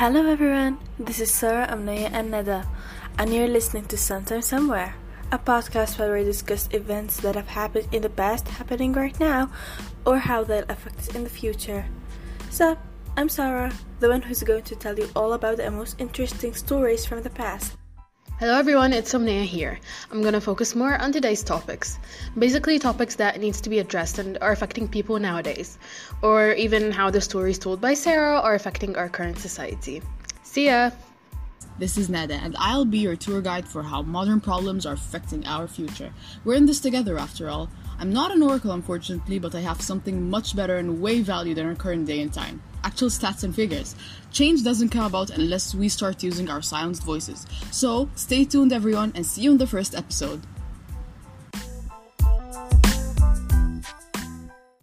Hello everyone, this is Sarah, Amnaya and Neda, and you're listening to Sometime Somewhere, a podcast where we discuss events that have happened in the past, happening right now, or how they'll affect us in the future. So, I'm Sarah, the one who's going to tell you all about the most interesting stories from the past. Hello everyone, it's Amnaya here. I'm gonna focus more on today's topics. Basically topics that needs to be addressed and are affecting people nowadays. Or even how the stories told by Sarah are affecting our current society. See ya! This is Neda and I'll be your tour guide for how modern problems are affecting our future. We're in this together after all. I'm not an oracle unfortunately, but I have something much better and way valued in our current day and time. Actual stats and figures. Change doesn't come about unless we start using our silenced voices. So, stay tuned everyone and see you in the first episode.